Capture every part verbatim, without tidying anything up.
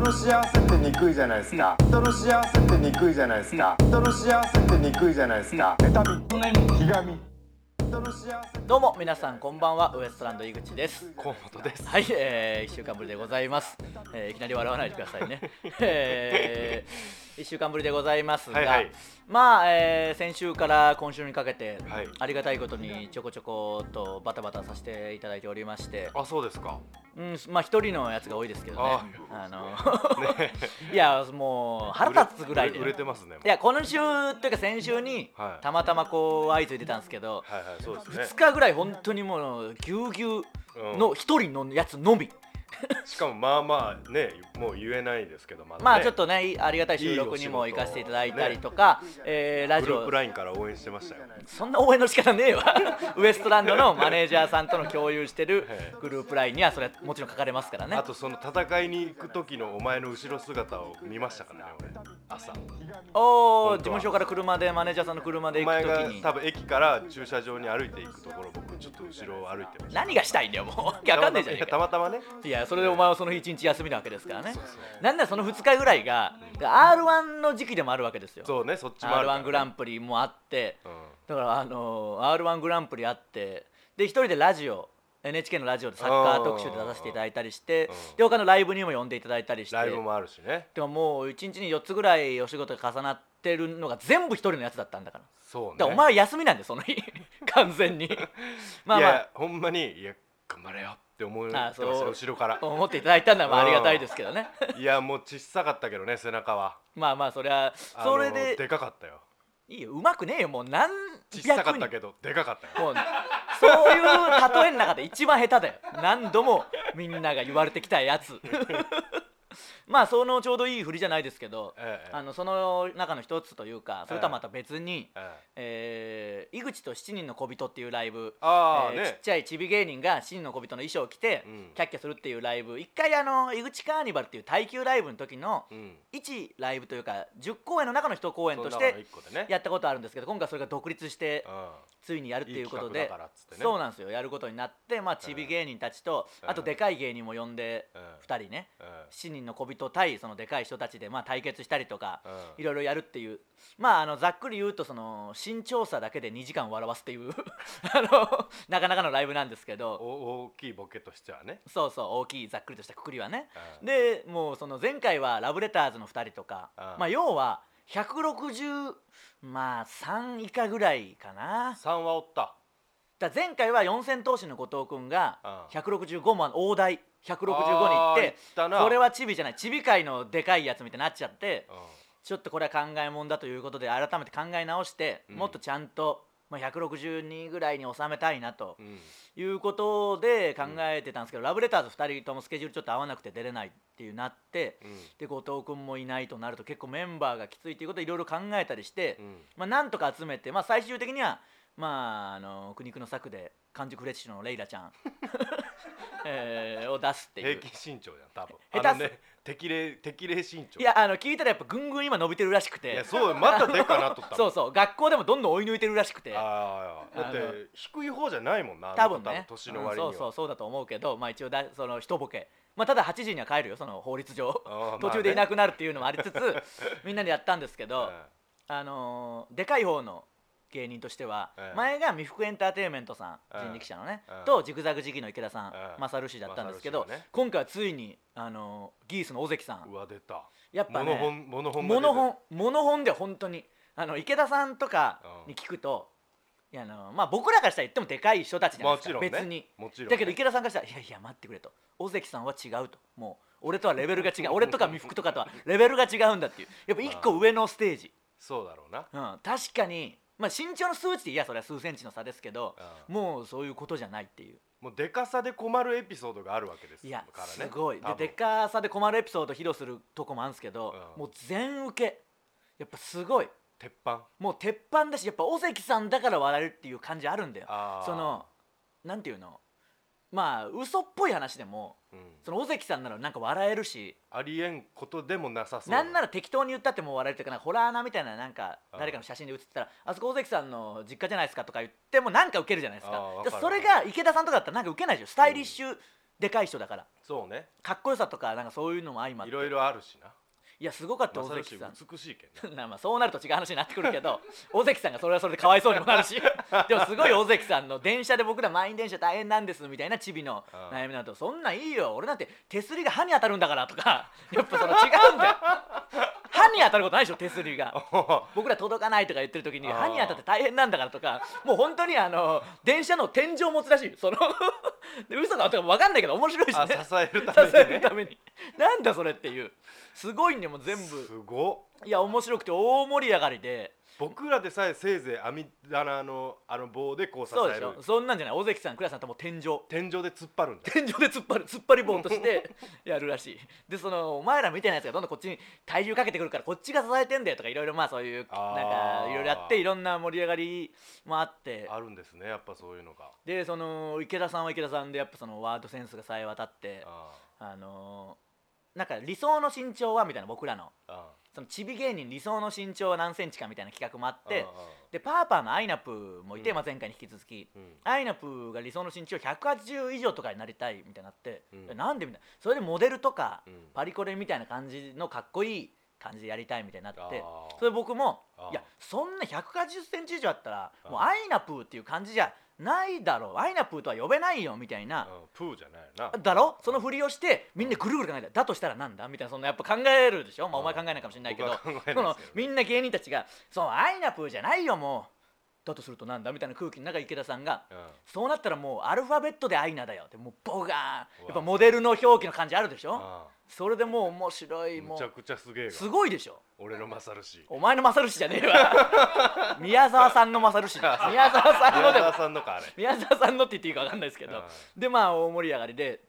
人の幸せってにくいじゃないですか、うん、人の幸せってにくいじゃないですか、うん、人の幸せってにくいじゃないですか、うん、妬み、ひがみ。どうも皆さんこんばんは、ウエストランド井口です。河本です。はい、えー、いっしゅうかんぶりでございます、えー、いきなり笑わないでくださいね、えー、いっしゅうかんぶりでございますが、はいはい、まあ、えー、先週から今週にかけて、はい、ありがたいことにちょこちょことバタバタさせていただいておりまして。あ、そうですか。うん、まあ一人のやつが多いですけどね。ああのねいやもう腹立つぐらいで売れてますね。いや、今週というか先週にたまたまこう相次いでたんですけど、はいはい、そうですね、ふつかぐらい本当にもうぎゅうぎゅうの一人のやつのみ、うんしかもまあまあね、もう言えないですけど、まだね、まあちょっとね、ありがたい収録にも行かせていただいたりとか、ね、えー、ラジオグループラインから応援してましたよ。そんな応援の仕方ねえわウエストランドのマネージャーさんとの共有してるグループラインにはそれはもちろん書かれますからね。あと、その戦いに行く時のお前の後ろ姿を見ましたからね、俺朝お事務所から車で、マネージャーさんの車で行く時に、お前が多分駅から駐車場に歩いていくところ、僕ちょっと後ろを歩いてました。何がしたいんだよ、もうわかんないじゃねえか。たまたまね。いや、それでお前はその日いちにち休みなわけですからね。そうそう、なんならそのふつかぐらいが アールワン の時期でもあるわけですよ。そうね、そっちもある、ね、アールワン グランプリもあって、うん、だからあの アールワン グランプリあって、で一人でラジオ エヌエイチケー のラジオでサッカー特集で出させていただいたりして、で他のライブにも呼んでいただいたりして、ライブもあるしね。でももういちにちによっつぐらいお仕事が重なってるのが全部一人のやつだったんだから。そうね、だからお前は休みなんでその日完全にまあ、まあ、いやほんまに、いや頑張れよって思ってましたよ、後ろから思っていただいたのはありがたいですけどねいやもう小さかったけどね、背中は。まあまあそれはそれででかかったよ。いいよ、うまくねえよ、もう何百人小さかったけどでかかったよ。もうそういう例えの中で一番下手だよ何度もみんなが言われてきたやつまあそのちょうどいい振りじゃないですけど、ええ、あのその中の一つというか、それとはまた別に、えええー、井口としちにんの小人っていうライブ、えーね、ちっちゃいチビ芸人がしちにんの小人の衣装を着て、うん、キャッキャするっていうライブ、一回あの井口カーニバルっていう耐久ライブの時のいちライブというかじゅっこうえんの中のいちこうえんとしてやったことあるんですけど、今回それが独立してついにやるっていうことで、いい企画だからっつってね、そうなんですよ、やることになって、まあチビ芸人たちと、ええ、あとでかい芸人も呼んで、ええ、ふたりね、ええ、しちにんの小人対そのでかい人たちでまあ対決したりとかいろいろやるっていう、まああのざっくり言うとその身長差だけでにじかん笑わすっていうあのなかなかのライブなんですけど、大きいボケとしてはね、そうそう、大きいざっくりとしたくくりはね。でもうその前回はラブレターズのふたりとか、まあ要はひゃくろくじゅう、まあさん以下ぐらいかな。さんはおった。だ前回は四千頭身の後藤君がひゃくろくじゅうごも大台ひゃくろくじゅうごにいって、これはチビじゃない、チビ界のでかいやつみたいになっちゃって、うん、ちょっとこれは考えもんだということで改めて考え直して、うん、もっとちゃんと、まあ、ひゃくろくじゅうにぐらいに収めたいなということで考えてたんですけど、うん、ラブレターズふたりともスケジュールちょっと合わなくて出れないっていうなって、うん、で後藤君もいないとなると結構メンバーがきついということでいろいろ考えたりして、うん、まあ、なんとか集めて、まあ、最終的にはまああの苦肉の策で完熟フレッシュのレイラちゃんえー、を出すっていう。平均身長じゃん多分下手す、ね、適齢適齢身長。いやあの聞いたらやっぱぐんぐん今伸びてるらしくて、いやそうまたでかなっとったそうそう、学校でもどんどん追い抜いてるらしくて、ああだって低い方じゃないもんな多分ね、年の割には、うん、そうそうそうだと思うけど、まあ一応だその一ボケ、まあただはちじには帰るよその法律上途中でいなくなるっていうのもありつつ、まあね、みんなでやったんですけど、あのー、でかい方の芸人としては、ええ、前が未服エンターテインメントさん、ええ、人力車のね、ええ、とジグザグジギーの池田さん、ええ、マサル氏だったんですけど、ね、今回はついにあのギースの尾関さん、うわ出た、やっぱねモノホンモノホンモノホンで本当にあの池田さんとかに聞くと、うん、いやあのまあ、僕らからしたら言ってもでかい人たちじゃないですか、もちろん、ね、別にもちろん、ね、だけど池田さんからしたらいやいや待ってくれと、尾関さんは違うと、もう俺とはレベルが違う俺とか未服とかとはレベルが違うんだっていう、やっぱ一個上のステージ、そうだろうな、うん、確かにまあ身長の数値でいやそれは数センチの差ですけど、うん、もうそういうことじゃないっていう、もうでかさで困るエピソードがあるわけですからね。いやすごい で, でかさで困るエピソード披露するとこもあるんですけど、うん、もう全受けやっぱすごい鉄板、もう鉄板だし、やっぱ尾関さんだから笑えるっていう感じあるんだよ。そのなんていうの、まあ嘘っぽい話でも、うん、その尾関さんならなんか笑えるし、ありえんことでもなさそう、なんなら適当に言ったってもう笑えるというか、なんかホラーなみたいな、なんか誰かの写真で写ってたら あ, あそこ尾関さんの実家じゃないですかとか言ってもなんかウケるじゃないですか。でそれが池田さんとかだったらなんかウケないでしょ、スタイリッシュでかい人だから。そうね、かっこよさとかなんかそういうのも相まっていろいろあるしな。いやすごかった尾関さん、美しいけんなまあそうなると違う話になってくるけど尾関さんがそれはそれでかわいそうにもなるしでもすごい尾関さんの電車で僕ら満員電車大変なんですみたいなチビの悩みなんて、そんなんいいよ俺なんて手すりが歯に当たるんだからとかやっぱその違うんだよ歯に当たることないでしょ手すりが僕ら届かないとか言ってる時に歯に当たって大変なんだからとか、もう本当にあの電車の天井持つらしいその嘘だとか分かんないけど面白いしね、支えるために、ね、支えるためになんだそれっていう、すごいね。もう全部すごいや面白くて大盛り上がりで、僕らでさえせいぜい網棚のあの棒でこう支える。そうでしょ、そんなんじゃない。尾関さん倉さんともう天井天井で突っ張るんだ。天井で突っ張る突っ張り棒としてやるらしいで、そのお前らみたいなやつがどんどんこっちに体重かけてくるからこっちが支えてんだよとかいろいろ、まあそういうなんかいろいろやっていろんな盛り上がりもあってあるんですね、やっぱそういうのが。でその池田さんは池田さんでやっぱそのワードセンスがさえ渡って、ああのーなんか理想の身長はみたいな、僕らのそのチビ芸人理想の身長は何センチかみたいな企画もあって、でパーパーのアイナプーもいて、まあ前回に引き続きアイナプーが理想の身長ひゃくはちじゅう以上とかになりたいみたいになって、なんでみたいな、それでモデルとかパリコレみたいな感じのかっこいい感じでやりたいみたいになって、それ僕もいやそんなひゃくはちじゅっセンチ以上あったらもうアイナプーっていう感じじゃないだろう、アイナプーとは呼べないよみたいな、プーじゃないよなだろ、そのふりをしてみんなぐるぐる考えた、だとしたらなんだみたいな、そんなやっぱ考えるでしょ、まあお前考えないかもしれないけど、そのみんな芸人たちがそのアイナプーじゃないよもうだとするとなんだみたいな空気の中、池田さんがそうなったらもうアルファベットでアイナだよって、もうボガーン、やっぱモデルの表記の感じあるでしょ、それでもう面白い、もうめちゃくちゃすげえ、すごいでしょ。俺の勝るし、お前の勝るしじゃねえわ宮沢さんの勝るし、宮沢さんのでも宮沢さんのかあれ宮沢さんのって言っていいか分かんないですけど、でまあ大盛り上がりで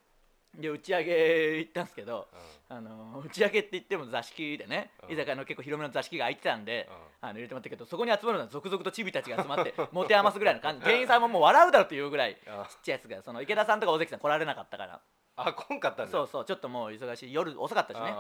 で打ち上げ行ったんですけど、あの打ち上げって言っても座敷でね、居酒屋の結構広めの座敷が空いてたんであの入れてもらったけど、そこに集まるのは続々とチビたちが集まって持て余すぐらいの感じ、店員さんももう笑うだろというぐらいちっちゃいやつが、その池田さんとか尾関さん来られなかったから、あ、来んかったんだ。そうそう、ちょっともう忙しい、夜遅かったしね。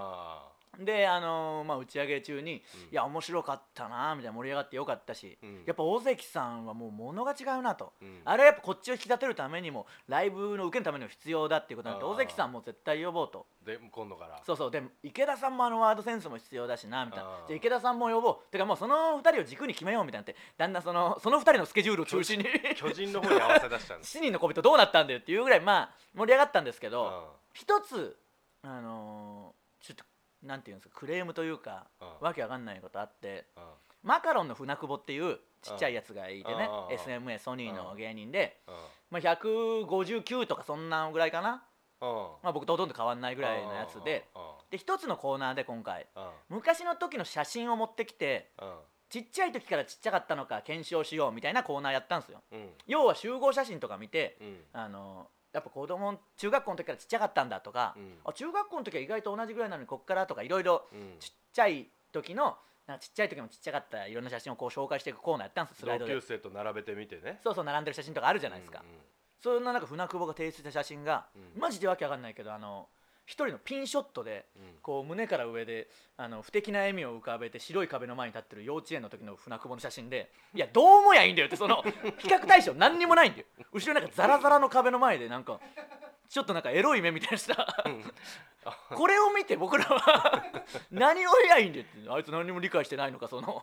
であのーまあ、打ち上げ中に、うん、いや面白かったなみたいな、盛り上がってよかったし、うん、やっぱ尾関さんはもう物が違うなと、うん、あれはやっぱこっちを引き立てるためにもライブの受けるためにも必要だっていうことなんで、尾関さんも絶対呼ぼうと、で今度からそうそう、で池田さんもあのワードセンスも必要だしなみたいな、じゃ池田さんも呼ぼうってか、もうそのふたりを軸に決めようみたいなって、だんだんそのそのふたりのスケジュールを中心に巨人の方に合わせ出したんですしちにんの小人どうなったんだよっていうぐらい、まあ盛り上がったんですけど、一つあのー、ちょっとなんていうんですか、クレームというか、うん、わけわかんないことあって、うん、マカロンの船久保っていうちっちゃいやつがいてね、うん、エスエムエー ソニーの芸人で、うんまあ、ひゃくごじゅうきゅうとかそんなぐらいかな、うんまあ、僕とほとんど変わんないぐらいのやつで、うん、で一つのコーナーで今回、うん、昔の時の写真を持ってきて、うん、ちっちゃい時からちっちゃかったのか検証しようみたいなコーナーやったんですよ、うん、要は集合写真とか見て、うん、あのやっぱ子供中学校の時からちっちゃかったんだとか、うん、あ中学校の時は意外と同じぐらいなのにこっからとかいろいろちっちゃい時のなんかちっちゃい時もちっちゃかったいろんな写真をこう紹介していくコーナーやったんです、スライドで同級生と並べてみてね、そうそう並んでる写真とかあるじゃないですか、うんうん、そんな中船久保が提出した写真が、うん、マジでわけわかんないけどあの一人のピンショットで、うん、こう胸から上であの不敵な笑みを浮かべて白い壁の前に立ってる幼稚園の時の船久保の写真で、いやどうもやいいんだよって、その比較対象何にもないんだよ、後ろになんかザラザラの壁の前でなんかちょっとなんかエロい目みたいなした、うん、これを見て僕らは何をやいいんだよって、あいつ何も理解してないのか、その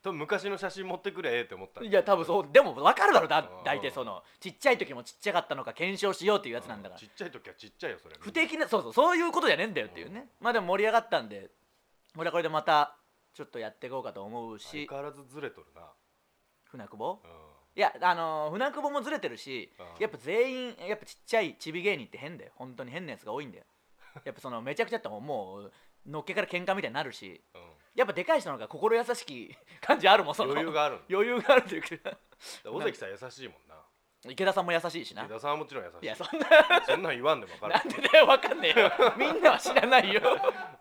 多分昔の写真持ってくれええって思ったんだ。いや多分そう、でも分かるだろだ大体そのちっちゃい時もちっちゃかったのか検証しようっていうやつなんだから、ちっちゃい時はちっちゃいよそれ不敵な、そうそうそういうことじゃねえんだよっていうね、まあでも盛り上がったんで俺はこれでまたちょっとやっていこうかと思うし、相変わらずずれとるな船久保、うん、いやあのー、船久保もずれてるし、うん、やっぱ全員やっぱちっちゃいチビ芸人って変だよ、本当に変なやつが多いんだよやっぱそのめちゃくちゃってもうのっけから喧嘩みたいになるし、うん、やっぱでかい人の方が心優しき感じあるもん、その余裕がある余裕があるというか、尾関さん優しいもんな、池田さんも優しいしな、池田さんはもちろん優しい、いやそんなそんなん言わんでも分かるなんでだよ、分かんねえよみんなは知らないよ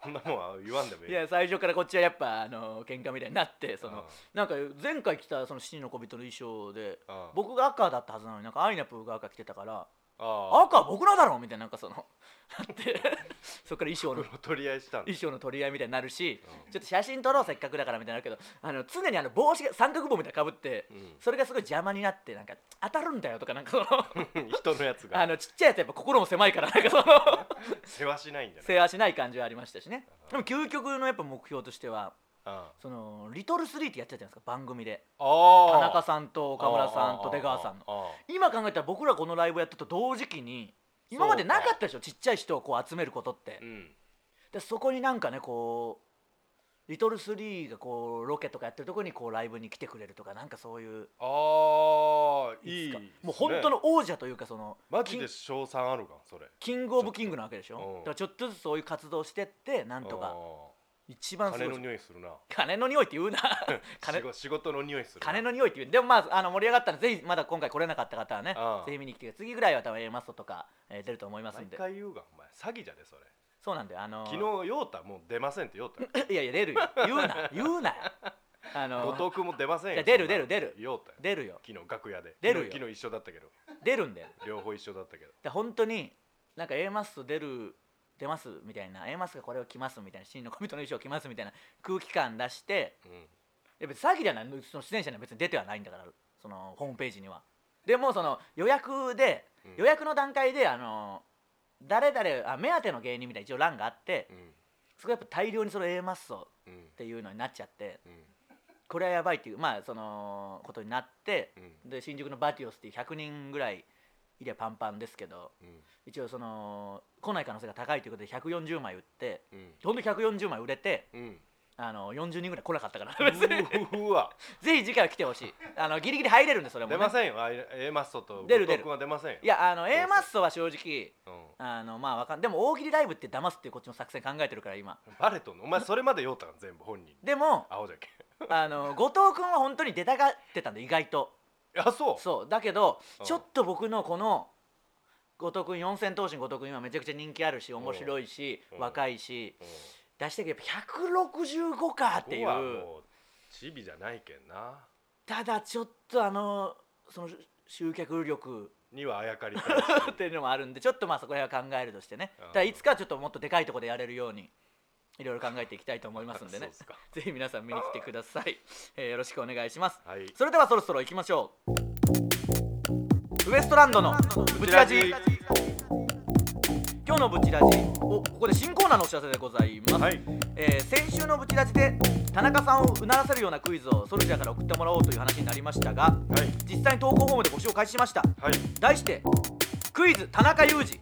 そんなもんは言わんでもいい、いや最初からこっちはやっぱあの喧嘩みたいになって、そのなんか前回着たその七人の小人の衣装で僕が赤だったはずなのになんかアイナプーが赤着てたから、あ赤は僕のだろみたいな、なんかそのだってそこから衣装の取り合いしたんだ、衣装の取り合いみたいになるし、うん、ちょっと写真撮ろうせっかくだからみたいになるけど、あの常にあの帽子が三角帽みたいなの被って、うん、それがすごい邪魔になって、なんか当たるんだよとか、なんかその人のやつがあのちっちゃいやつやっぱ心も狭いから、なんかその世話しないんだね、世話しない感じはありましたしね。でも究極のやっぱ目標としては、ああそのリトルスリーってやっちゃってるんですか、番組で田中さんと岡村さんと出川さんの。今考えたら僕らこのライブやってると同時期に今までなかったでしょ、ちっちゃい人をこう集めることって、うん、でそこになんかねこうリトルスリーがこうロケとかやってるとこにこうライブに来てくれるとか、なんかそういう、ああいいですね、もう本当の王者というか、そのマジで賞賛あるかそれ、キングオブキングなわけでしょ、うん、だからちょっとずつそういう活動してってなんとか。一番すごい金の匂いするな、金の匂いって言うな金仕事の匂いするな、金の匂いって言う。でもまあ、あの盛り上がったらぜひ、まだ今回来れなかった方はね、ああぜひ見に来て、次ぐらいは多分 A マストとか、えー、出ると思いますんで。毎回言うがお前詐欺じゃねそれ。そうなんだよ、あのー、昨日ヨータもう出ませんってヨータいやいや出るよ言うな言うなよあのー、後藤君も出ませんよ。出る出る出るヨータ出るよ、昨日楽屋で出るよ、昨日一緒だったけど出るんだよ、両方一緒だったけど。で本当になんか A マスト出る出ますみたいな、 A マスがこれを着ますみたいな、真のコミットの衣装を着ますみたいな空気感出して、うん、やっぱ詐欺じゃない、その出演者には別に出てはないんだから、そのホームページには。でもその予約で、うん、予約の段階であの誰々あ目当ての芸人みたいな一応欄があって、うん、そこやっぱ大量にその A マスっていうのになっちゃって、うん、これはやばいっていう、まあそのことになって、うん、で新宿のバティオスっていうひゃくにんぐらいいりゃパンパンですけど、うん、一応その来ない可能性が高いということでひゃくよんじゅうまい売って、うん、ほんとひゃくよんじゅうまい売れて、うん、あのよんじゅうにんぐらい来なかったからうわぜひ次回は来てほしい。あのギリギリ入れるんで、それも、ね、出ませんよ A マッソと出る出るは出ませんよ。いやあの A マッソは正直、うん、あのまあわかんでも大喜利ライブって騙すっていうこっちの作戦考えてるから今バレとんのお前それまで酔ったから全部本人でも青じゃけあの後藤君は本当に出たがってたんで意外と。あそうそうだけど、うん、ちょっと僕のこの後藤君四千頭身後藤君今めちゃくちゃ人気あるし面白いし、うん、若いし、うん、出してけどひゃくろくじゅうごかっていう。チビじゃないけんな。ただちょっとあのその集客力にはあやかりたいっていうのもあるんで、ちょっとまあそこら辺は考えるとしてね、うん、だからいつかちょっともっとでかいところでやれるようにいろいろ考えていきたいと思いますんでねぜひ皆さん見に来てください、えー、よろしくお願いします、はい、それではそろそろ行きましょう。ウエストランドのブチラジ、今日のブチラジ、おここで新コーナーのお知らせでございます、はい、えー、先週のブチラジで田中さんをうならせるようなクイズをソルジャーから送ってもらおうという話になりましたが、はい、実際に投稿フォームで募集を開始しました、はい、題してクイズ田中裕二、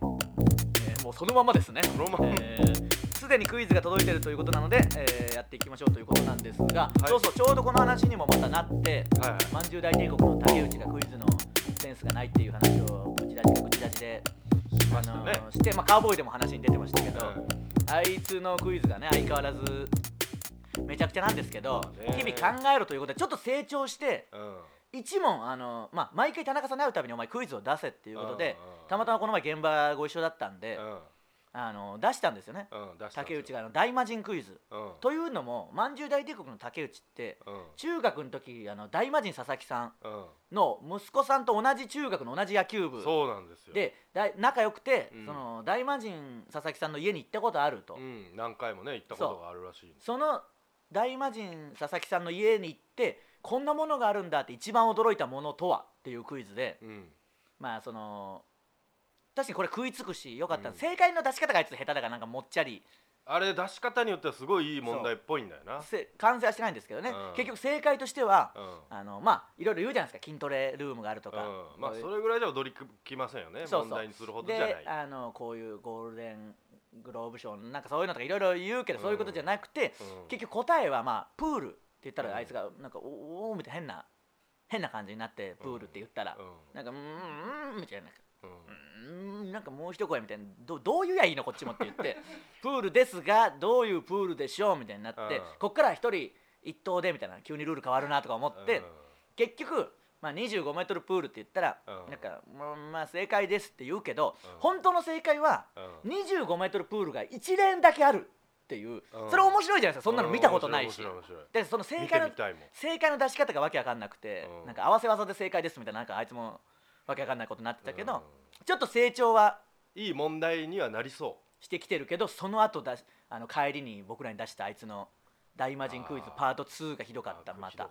えー、もうそのままですね、そのまま、えーすでにクイズが届いているということなので、えー、やっていきましょうということなんですが、はい、そうそうちょうどこの話にもまたなって、はいはい、まんじゅう大帝国の竹内がクイズのセンスがないっていう話をブチラジブチラジでしましたね、あのー、して、まあ、カウボーイでも話に出てましたけど、はい、あいつのクイズがね相変わらずめちゃくちゃなんですけど、日々考えろということでちょっと成長して、うん、一問あのー、まあ、毎回田中さんに会うたびにお前クイズを出せっていうことで、うんうん、たまたまこの前現場ご一緒だったんで、うん、あの出したんですよね、うん、竹内があの大魔神クイズ、うん、というのもまんじゅう大帝国の竹内って、うん、中学の時あの大魔神佐々木さんの息子さんと同じ中学の同じ野球部、そうなんですよ、で仲良くて、うん、その大魔神佐々木さんの家に行ったことあると、うん、何回もね行ったことがあるらしいんです。 そ, その大魔神佐々木さんの家に行ってこんなものがあるんだって一番驚いたものとはっていうクイズで、うん、まあその確かにこれ食いつくしよかった、うん、正解の出し方があいつ下手だからなんかもっちゃりあれ出し方によってはすごいいい問題っぽいんだよな。完成はしてないんですけどね、うん、結局正解としては、うん、あのまあいろいろ言うじゃないですか、筋トレルームがあるとか、うん、まあそれぐらいじゃ踊りきませんよね、そうそう問題にするほどじゃない。であのこういうゴールデングローブ賞のなんかそういうのとかいろいろ言うけど、そういうことじゃなくて、うん、結局答えはまあプールって言ったらあいつがなんかおおみたいな変な変な感じになってプールって言ったら、うん、なんかうーんみたいな。うん、なんかもう一声みたいな ど, どう言うやいいのこっちもって言ってプールですがどういうプールでしょうみたいになって、うん、こっから一人一投でみたいな急にルール変わるなとか思って、うん、結局、まあ、にじゅうごメートルプールって言ったら、うん、なんか、まあ、正解ですって言うけど、うん、本当の正解は、うん、にじゅうごメートルプールがいちレーンだけあるっていう、うん、それ面白いじゃないですか、そんなの見たことないし、でその正解の正解の出し方がわけわかんなくて、うん、なんか合わせ技で正解ですみたいな、なんかあいつもわけわかんないことになってたけど、うん、ちょっと成長はいい問題にはなりそうしてきてるけど、その後だあの帰りに僕らに出したあいつの大魔神クイズパートツーがひどかった。また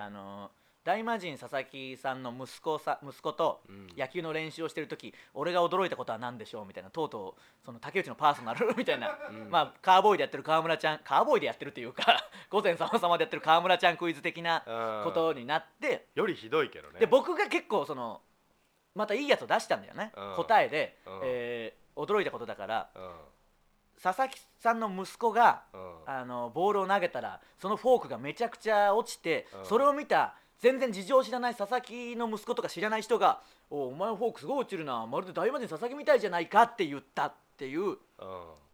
あの大魔神佐々木さんの息子さ息子と野球の練習をしてるとき、うん、俺が驚いたことは何でしょうみたいな、とうとうその竹内のパーソナルみたいな、うん、まあカーボーイでやってる川村ちゃん、カーボーイでやってるというか午前様様でやってる川村ちゃんクイズ的なことになって、うん、よりひどいけどね。で僕が結構そのまたいいやつを出したんだよね、うん、答えで、うんえー、驚いたことだから、うん、佐々木さんの息子が、うん、あのボールを投げたらそのフォークがめちゃくちゃ落ちて、うん、それを見た全然事情を知らない佐々木の息子とか知らない人が お, お前のフォークすごい落ちるな、まるで大魔神佐々木みたいじゃないかって言ったっていう、うん、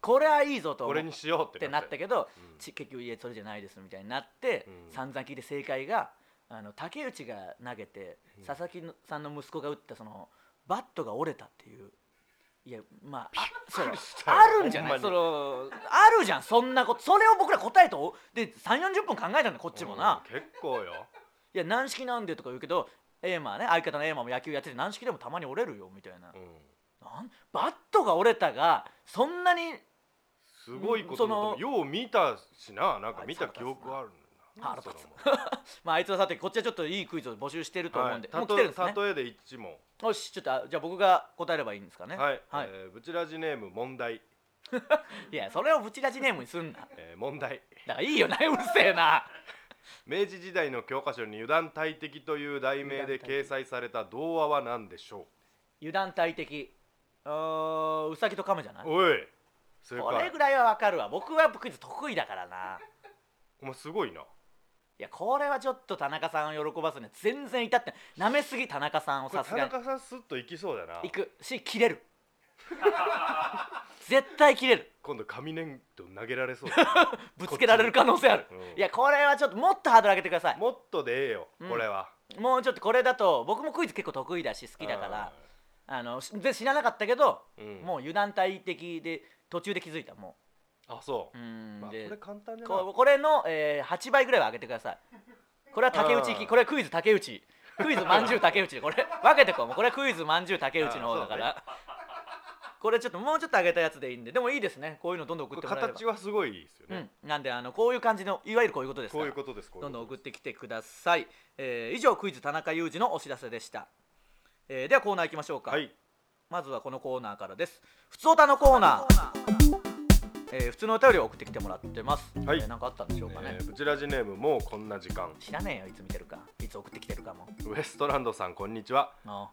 これはいいぞと思ってなったけど、うん、結局いやそれじゃないですみたいになって、うん、散々聞いて正解があの竹内が投げて佐々木さんの息子が打ったそのバットが折れたっていう、いやまあ あ, それあるんじゃない、そのあるじゃんそんなこと。それを僕ら答えとで さんじゅうよんじゅっぷん考えたんだこっちもな、うん、結構よいや軟式なんでとか言うけどエーマーね、相方のエーマーも野球やってて軟式でもたまに折れるよみたい な,、うん、なんバットが折れたがそんなにすごいこともよう見たしな、なんか見た記憶あるんだな。腹立つまああいつはさてこっちはちょっといいクイズを募集してると思うんで、はい、もう来てるんですね。例えでいち問よし、ちょっとじゃあ僕が答えればいいんですかね。はい、はいえー、ブチラジネーム問題いやそれをブチラジネームにすんな、えー、問題だからいいよな、うるせえな明治時代の教科書に油断大敵という題名で掲載された童話は何でしょう。油断大敵、あうさぎと噛むじゃない。おい正解。これぐらいはわかるわ、僕はクイズ得意だからな。お前すごいな。いやこれはちょっと田中さんを喜ばすね。全然至ってなめすぎ。田中さんをさすがに田中さんスッといきそうだな。いくし切れる絶対切れる。今度紙粘土投げられそうぶつけられる可能性ある、うん、いやこれはちょっともっとハードル上げてください。もっとでええよ、うん、これはもうちょっとこれだと僕もクイズ結構得意だし好きだからあの知らなかったけど、うん、もう油断大敵で途中で気づいたもう。あそう、うん、まあ、これ簡単じゃないこ, これの、えー、はちばいぐらいは上げてください。これは竹内行き、これはクイズ竹内クイズまんじゅう竹内これ分けてこう、もうこれはクイズまんじゅう竹内の方だからこれちょっともうちょっと上げたやつでいいんで。でもいいですね、こういうのどんどん送ってもらえれば。形はすごいいいですよね、うん、なんであのこういう感じのいわゆるこういうことですからこういうことです、どんどん送ってきてください、えー、以上クイズ田中裕二のお知らせでした、えー、ではコーナー行きましょうか、はい、まずはこのコーナーからです。ふつおたのコーナー、えー、普通のお便りを送ってきてもらってます、はいえー、なんかあったんでしょうかね、えー、ブチラジネームもうこんな時間。知らねえよいつ見てるかいつ送ってきてるかも。ウエストランドさんこんにちは。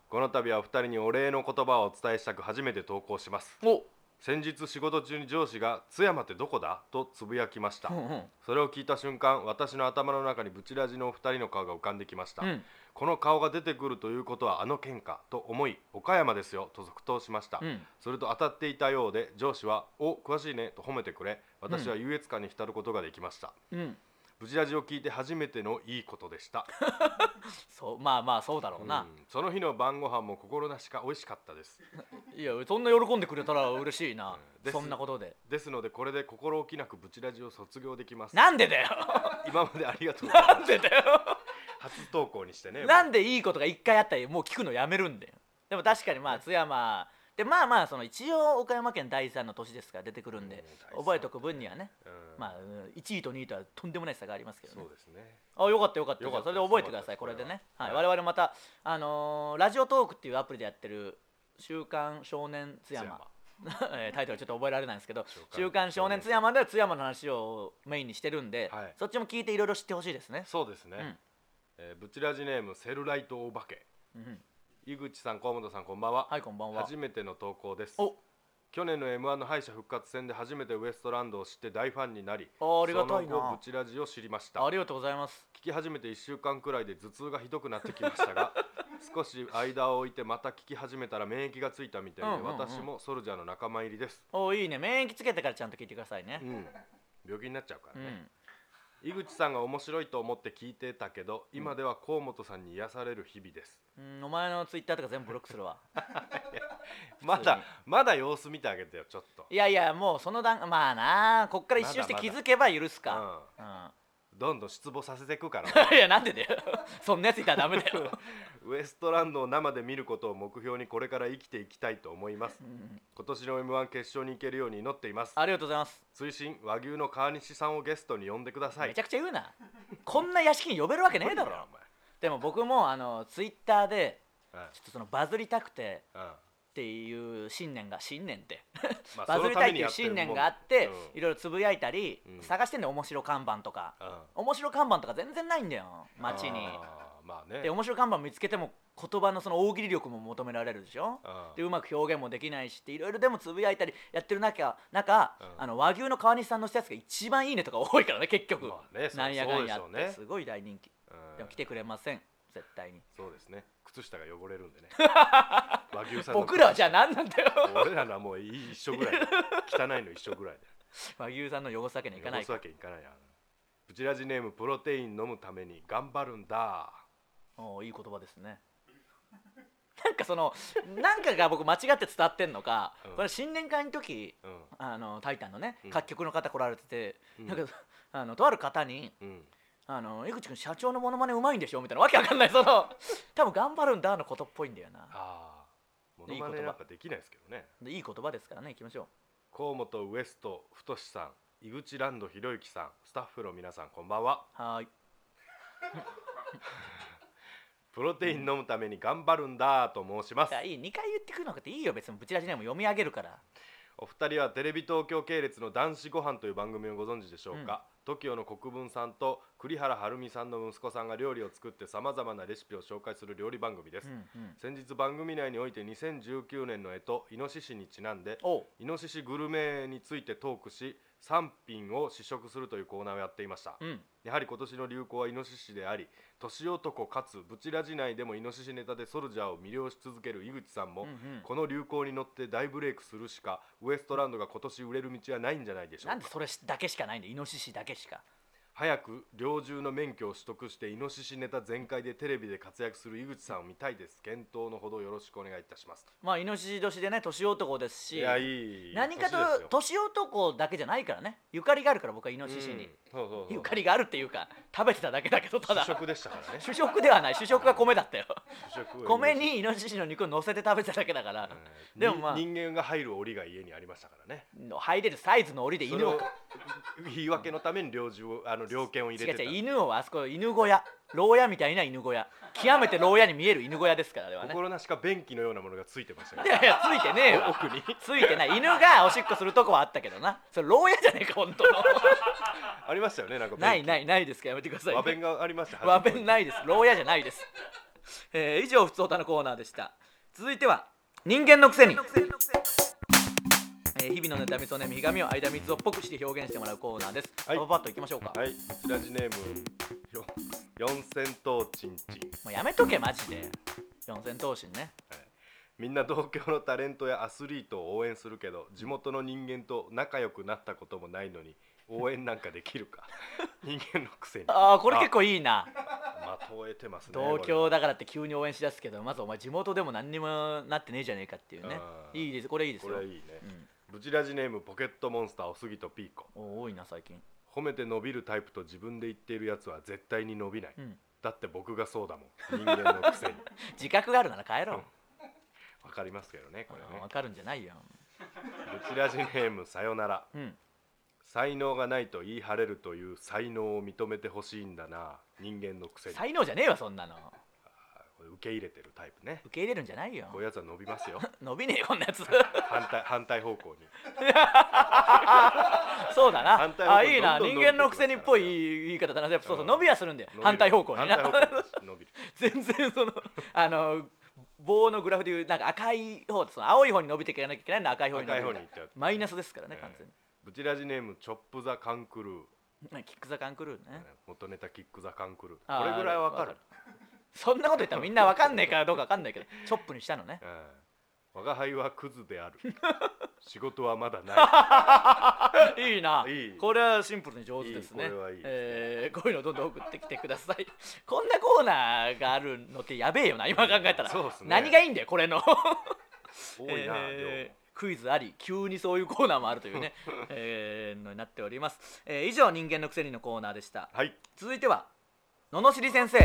この度はお二人にお礼の言葉をお伝えしたく初めて投稿します。お先日仕事中に上司が津山ってどこだとつぶやきました、うんうん、それを聞いた瞬間私の頭の中にブチラジのお二人の顔が浮かんできました、うん、この顔が出てくるということはあの喧嘩と思い岡山ですよと続投しました、うん、それと当たっていたようで上司はお詳しいねと褒めてくれ私は優越感に浸ることができました、うんうん、ブチラジを聞いて初めてのいいことでしたそうまあまあそうだろうな、うん、その日の晩ご飯も心なしか美味しかったですいやそんな喜んでくれたら嬉しいな、うん、そんなことでですのでこれで心置きなくブチラジを卒業できます。なんでだよ今までありがとうございます。なんでだよ初投稿にしてねなんでいいことが一回あったらもう聞くのやめるんだよ。でも確かにまあ津山でまあまあその一応岡山県だいさんの都市ですから出てくるんで、うん、覚えとく分にはね、うん、まあいちいとにいとはとんでもない差がありますけどね。そうですね。あよかったよかったよかった。それで覚えてくださいこれでね、はいはい、我々またあのー、ラジオトークっていうアプリでやってる週刊少年津山タイトルちょっと覚えられないんですけど週刊少年津山では津山の話をメインにしてるんで、はい、そっちも聞いていろいろ知ってほしいですね。そうですね、うんえー、ブチラジネームセルライトお化け、うん井口さん、河本さん、こんばんは。はい、こんばんは。初めての投稿です。お去年の エムワン の敗者復活戦で初めてウエストランドを知って大ファンになり、あありがたいな。その後ブチラジを知りました。ありがとうございます。聞き始めていっしゅうかんくらいで頭痛がひどくなってきましたが、少し間を置いてまた聞き始めたら免疫がついたみたいで、うんうんうん、私もソルジャーの仲間入りです。おいいね。免疫つけてからちゃんと聞いてくださいね。うん、病気になっちゃうからね。うん井口さんが面白いと思って聞いてたけど今では河本さんに癒される日々です、うん、お前のツイッターとか全部ブロックするわまだまだ様子見てあげてよちょっと。いやいやもうその段まあなこっから一周して気づけば許すか、まだまだ、うんうん、どんどん失望させていくからいやなんでだよそんなやついたらダメだよウエストランドを生で見ることを目標にこれから生きていきたいと思います、うん、今年の エムワン 決勝に行けるように祈っています。ありがとうございます。推進和牛の川西さんをゲストに呼んでください。めちゃくちゃ言うなこんな屋敷に呼べるわけねえだろお前。でも僕もあのツイッターでちょっとそのバズりたくて、うんっていう信念が信念ってバズりたいっていう信念があっていろいろつぶやいたり探してんね。面白看板とか面白看板とか全然ないんだよ街に。で面白看板見つけても言葉のその大喜利力も求められるでしょ。でうまく表現もできないしっていろいろでもつぶやいたりやってる中中あの和牛の川西さんの施設が一番いいねとか多いからね結局なんやかんやってすごい大人気。でも来てくれません絶対に。そうですね。靴下が汚れるんでね和牛さんの僕らはじゃあ何なんだよ俺らはもう一緒ぐらい汚いの一緒ぐらいで和牛さんの汚すわけにいかない。汚すわけにいかないや。ブチラジネームプロテイン飲むために頑張るんだ。おいい言葉ですねなんかそのなんかが僕間違って伝わってんのか、うん、これ新年会の時、うん、あのタイタンのね、うん、各局の方来られてて、うん、なんかあのとある方に、うんあの井口君社長のモノマネうまいんでしょみたいなわけわかんないその多分頑張るんだのことっぽいんだよな。あモノマネなんかできないですけどね。いい言葉ですからね。いきましょう。河本ウエスト太志さん井口ランドひろゆきさんスタッフの皆さんこんばんは。はいプロテイン飲むために頑張るんだと申します、うん、いやいいにかい言ってくるのかっていいよ別にブチラジネーム読み上げるから。お二人はテレビ東京系列の男子ご飯という番組をご存知でしょうか、うん、トキオの国分さんと栗原はるみさんの息子さんが料理を作ってさまざまなレシピを紹介する料理番組です、うんうん、先日番組内においてにせんじゅうきゅうねんの干支イノシシにちなんでイノシシグルメについてトークしさんぴんを試食するというコーナーをやっていました、うん、やはり今年の流行はイノシシであり年男かつブチラジ内でもイノシシネタでソルジャーを魅了し続ける井口さんも、うんうん、この流行に乗って大ブレイクするしかウエストランドが今年売れる道はないんじゃないでしょうか。なんでそれだけしかないんだイノシシだけしか。早く猟銃の免許を取得してイノシシネタ全開でテレビで活躍する井口さんを見たいです。検討のほどよろしくお願いいたします。まあイノシシ年でね年男ですし、いやいい何かと年男だけじゃないからねゆかりがあるから僕はイノシシに、うん、そうそうそうゆかりがあるっていうか食べてただけだけどただ主食でしたからね主食ではない主食は米だったよ主食米にイノシシの肉を乗せて食べてただけだから、うん、でもまあ人間が入る檻が家にありましたからね入れるサイズの檻で犬を言い訳のために猟銃をあの猟犬を入れてた。違う違う犬をあそこ犬小屋牢屋みたいな犬小屋極めて牢屋に見える犬小屋ですからではね心なしか便器のようなものがついてましたね。いやいやついてねえわ奥についてない犬がおしっこするとこはあったけどなそれ牢屋じゃねえか本当のありましたよねなんかないないないですからやめてください、ね、和弁がありました和弁ないです牢屋じゃないです、えー、以上ふつおたのコーナーでした。続いては人間のくせに日々の妬みそねみひがみを間三つをっぽくして表現してもらうコーナーです、はい、パパパッといきましょうか。はいブチラジネーム四千頭チンチンもうやめとけマジで四千頭身ね、はい、みんな同郷のタレントやアスリートを応援するけど地元の人間と仲良くなったこともないのに応援なんかできるか人間のくせに。ああこれ結構いいなまとえてますね。同郷だからって急に応援しだすけどまずお前地元でも何にもなってねえじゃねえかっていうね。いいですこれいいですよこれいいね、うんブチラジネームポケットモンスターおすぎとピーコ多いな最近。褒めて伸びるタイプと自分で言っているやつは絶対に伸びない、うん、だって僕がそうだもん人間のくせに自覚があるなら帰ろうわ、うん、かりますけどねこれねわかるんじゃないよブチラジネームさよなら、うん、才能がないと言い張れるという才能を認めてほしいんだな人間のくせに。才能じゃねえわそんなの受け入れてるタイプね。受け入れるんじゃないよこういうやつは伸びますよ伸びねえよこんなやつ反対反対方向にそうだなあいいな人間のくせにっぽい言い方だな。やっぱそうそう伸びはするんで反対方向にな伸びる全然そのあの棒のグラフでいうなんか赤い方その青い方に伸びていかなきゃいけないの赤い方に伸びるんだマイナスですからね完全に。ブチラジネームチョップザカンクルーキックザカンクルーね元ネタキックザカンクルーこれぐらいわかるそんなこと言ったらみんなわかんないからどうかわかんないけどチョップにしたのね、うん、我が輩はクズである仕事はまだないいいないいこれはシンプルに上手ですね。いいこれはいいですね、えー、こういうのどんどん送ってきてくださいこんなコーナーがあるのってやべえよな今考えたらそうっすね、何がいいんだよこれの多いな、えークイズあり、急にそういうコーナーもあるというね、えー、のになっております、えー、以上、人間のくせにのコーナーでした、はい、続いてはののしり先生、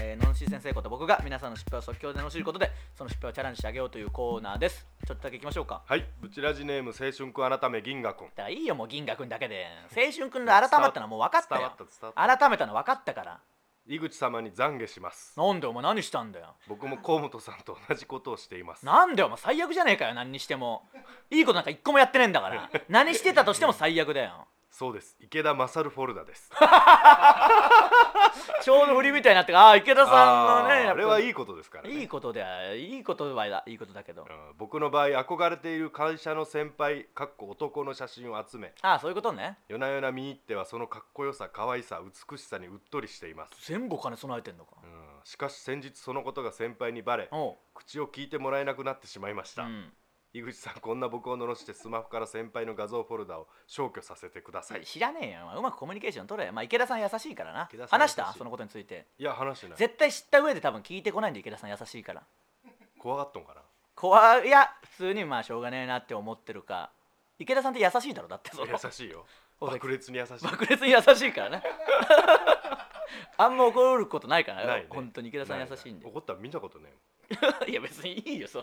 えー、ののしり先生こと僕が皆さんの失敗を即興でのしることでその失敗をチャレンジしてあげようというコーナーです。ちょっとだけいきましょうか。はい、ブチラジネーム青春くん改め銀河くん。だからいいよ、もう銀河くんだけで。青春くんの改まったのはもう分かったよ。伝わった伝わった。改めたの分かったから、井口様に懺悔します。なんでお前何したんだよ。僕も河本さんと同じことをしています。なんでお前最悪じゃねえかよ。何にしてもいいことなんか一個もやってねえんだから何してたとしても最悪だよ。そうです、池田勝フォルダですちょうど振りみたいになって、ああ池田さんのね、あれはいいことですからね。いいことでいいことはいいことだけど、うん、僕の場合憧れている会社の先輩かっこ男の写真を集め、ああそういうことね、夜な夜な見に行ってはそのかっこよさ可愛さ美しさにうっとりしています。全部お金備えてんのか、うん、しかし先日そのことが先輩にバレ、口を聞いてもらえなくなってしまいました、うん。井口さん、こんな僕を罵してスマホから先輩の画像フォルダを消去させてください。知らねえよ、うまくコミュニケーション取れ。まあ池田さん優しいからな。話したそのことについて。いや話してない。絶対知った上で多分聞いてこないんで、池田さん優しいから。怖がっとんかな。怖いや普通にまあしょうがねえなって思ってるか。池田さんって優しいだろ。だってその優しいよ、爆裂に優しい。爆裂に優しいからねあんま怒ることないからね、本当に池田さん優しいんで。怒ったら見たことねえいや別にいいよ、そ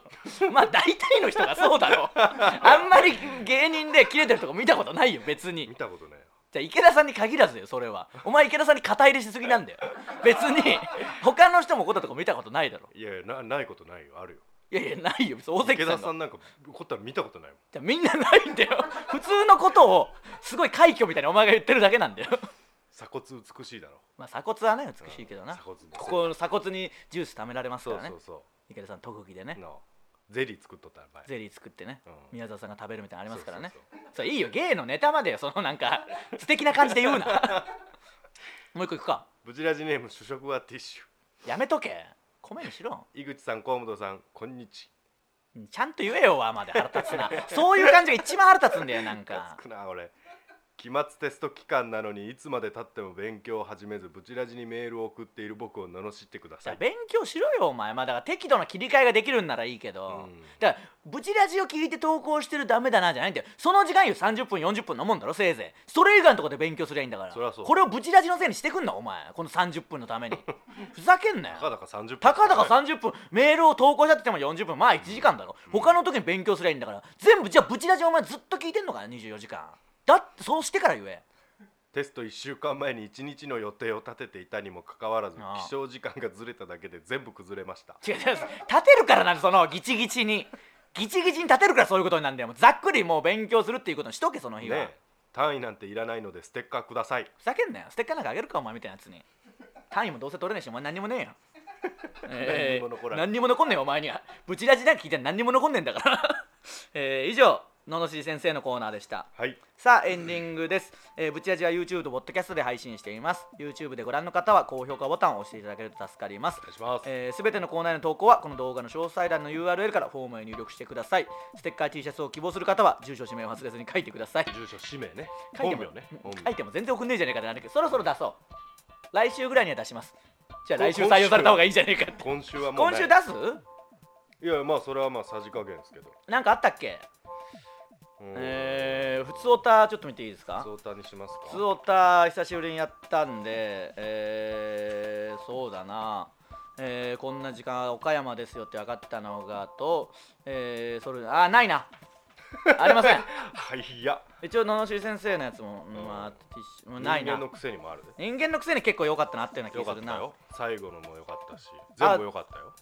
のまあ大体の人がそうだろうあんまり芸人でキレてるとこ見たことないよ。別に見たことないよ。じゃあ池田さんに限らずよ、それはお前池田さんに肩入れしすぎなんだよ別に他の人も怒ったとこ見たことないだろ。いやいや な, ないことないよ、あるよ。いやいやないよ、大関さんの池田さんなんか怒ったら見たことないもん。じゃあみんなないんだよ普通のことをすごい快挙みたいにお前が言ってるだけなんだよ鎖骨美しいだろ。まあ鎖骨はね美しいけどな、うん、鎖骨ここの鎖骨にジュース貯められますからね。そうそうそう、池田さん特技でね、no. ゼリー作っとったらゼリー作ってね、うん、宮沢さんが食べるみたいなのありますからね。そうそうそう、それいいよ、芸のネタまでよ、そのなんか素敵な感じで言うなもう一個いくか。ブチラジネーム主食はティッシュ。やめとけ、米にしろ。井口さん、河本さん、こんにちちゃんと言えよわまで腹立つなそういう感じが一番腹立つんだよ。なんかつくな俺、期末テスト期間なのにいつまで経っても勉強を始めずブチラジにメールを送っている僕を罵ってください。勉強しろよお前。まあだから適度な切り替えができるんならいいけど、うん、だからブチラジを聞いて投稿してるダメだなじゃないんだよ。その時間よさんじゅっぷんよんじゅっぷんのもんだろせいぜい。それ以外のとこで勉強すりゃいいんだから。そりゃそう。これをブチラジのせいにしてくんなお前、このさんじゅっぷんのためにふざけんなよ。たかだかさんじゅっぷん、たかだかさんじゅっぷんメールを投稿しちゃっててもよんじゅっぷん、まあいちじかんだろ、うん、他の時に勉強すりゃいいんだから。全部じゃあブチラジお前ずっと聞いてんのかにじゅうよじかんだって。そうしてから言え。テストいっしゅうかんまえにいちにちの予定を立てていたにもかかわらず、ああ起床時間がずれただけで全部崩れました。違う違う、立てるからなんで、そのギチギチにギチギチに立てるからそういうことになんだよ。もうざっくりもう勉強するっていうことにしとけその日は、ね、単位なんていらないのでステッカーください。ふざけんなよ、ステッカーなんかあげるかお前みたいなやつに。単位もどうせ取れねえしお前何もねえよえー、何にも残らない。何にも残んねえよお前には。ブチラジなんか聞いて何にも残んねえんだからえー、以上ののしり先生のコーナーでした、はい、さあエンディングです、えー、ブチラジは YouTube と Podcast で配信しています。 YouTube でご覧の方は高評価ボタンを押していただけると助かります。すべてのコーナーへの投稿はこの動画の詳細欄の ユーアールエル からフォームへ入力してください。ステッカー T シャツを希望する方は住所氏名を忘れずに書いてください。住所氏名ね、書いてもね、書いても全然送んねえじゃねえかってなるけど、そろそろ出そう。来週ぐらいには出します。じゃあ来週採用された方がいいんじゃねえかって。今週はもう今週出す。いやまあそれはまあさじ加減ですけど、なんかあったっけ。えー、ふつおたちょっと見ていいですか。ふつおたにしますか。ふつおた久しぶりにやったんで、えー、そうだな、えー、こんな時間岡山ですよって分かったのがと、えー、それあないなありませんはいや一応ののしり先生のやつも、うん、まあティッシュもうないな。人間のくせにもあるで。人間のくせに結構良かったなっていうような気がするな。よかったよ、最後のも良かったし全部良かったよ。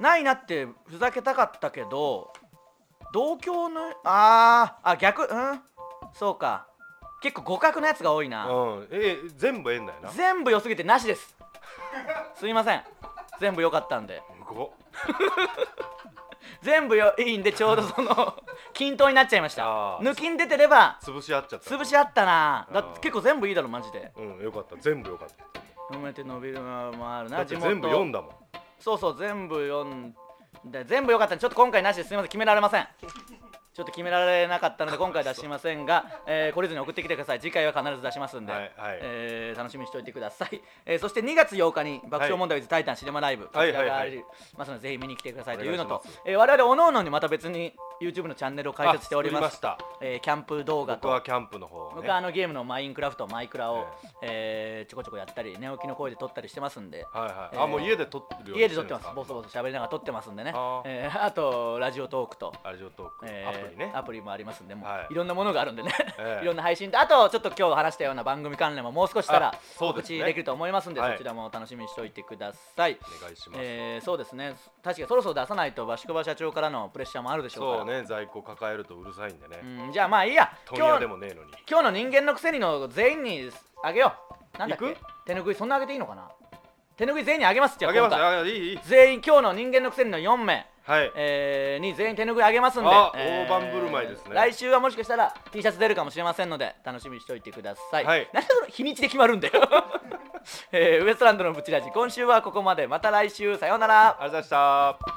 ないなってふざけたかったけど同郷のあーあ逆うんそうか、結構互角のやつが多いな。うんえー、全部縁だよな。全部良すぎてなしですすいません、全部良かったんで全部よいいんでちょうどその均等になっちゃいました。抜きん出てれば潰し合っちゃった。潰し合ったな。だって結構全部いいだろマジで。うん良かった、全部良かった。褒めて伸びるのもあるな。だって全部読んだもん。そうそう全部読んで全部良かったんで、ちょっと今回なしですみません、決められませんちょっと決められなかったので今回出しませんが、えー、懲りずに送ってきてください。次回は必ず出しますんで、はいはい、えー、楽しみにしておいてください、えー、そしてにがつようかに爆笑問題 with タイタンシネマライブこちらがありますので、ぜひ見に来てくださいというのと、えー、我々おのおのにまた別に YouTube のチャンネルを開設しております。えー、キャンプ動画と僕はキャンプの方、ね、僕はあのゲームのマインクラフトマイクラを、はい、えー、ちょこちょこやったり寝起きの声で撮ったりしてますんで、はいはい、あもう家で撮ってるようにしてるんですか。家で撮ってます。ボソボソ喋りながら撮ってますんでね。 あ,、えー、あとラジオトークとラジオトーク、えー、アプリね、アプリもありますんで、もう、はい、いろんなものがあるんでね、えー、いろんな配信と、あとちょっと今日話したような番組関連ももう少ししたら告知できると思いますんで、そちらもお楽しみにしておいてください。お願いします。えー、そうですね、確かそろそろ出さないとバシコバ社長からのプレッシャーもあるでしょうから、そうね、在庫抱えるとうるさいんでね、うん、じゃあまあいいや、今日でもねえのに今日の人間のくせにの全員にあげよう。なんだっけ、手拭いそんなあげていいのかな。手拭い全員にあげますって。あげます、あげ、いい、いい、全員今日の人間のくせにのよんめい、はい、えー、に全員手拭いあげますんで、あ、えー、大盤振る舞いですね。来週はもしかしたら T シャツ出るかもしれませんので楽しみにしておいてください。はい、何でその日にちで決まるんだよ、えー、ウエストランドのブチラジ今週はここまで。また来週、さようなら。ありがとうございました。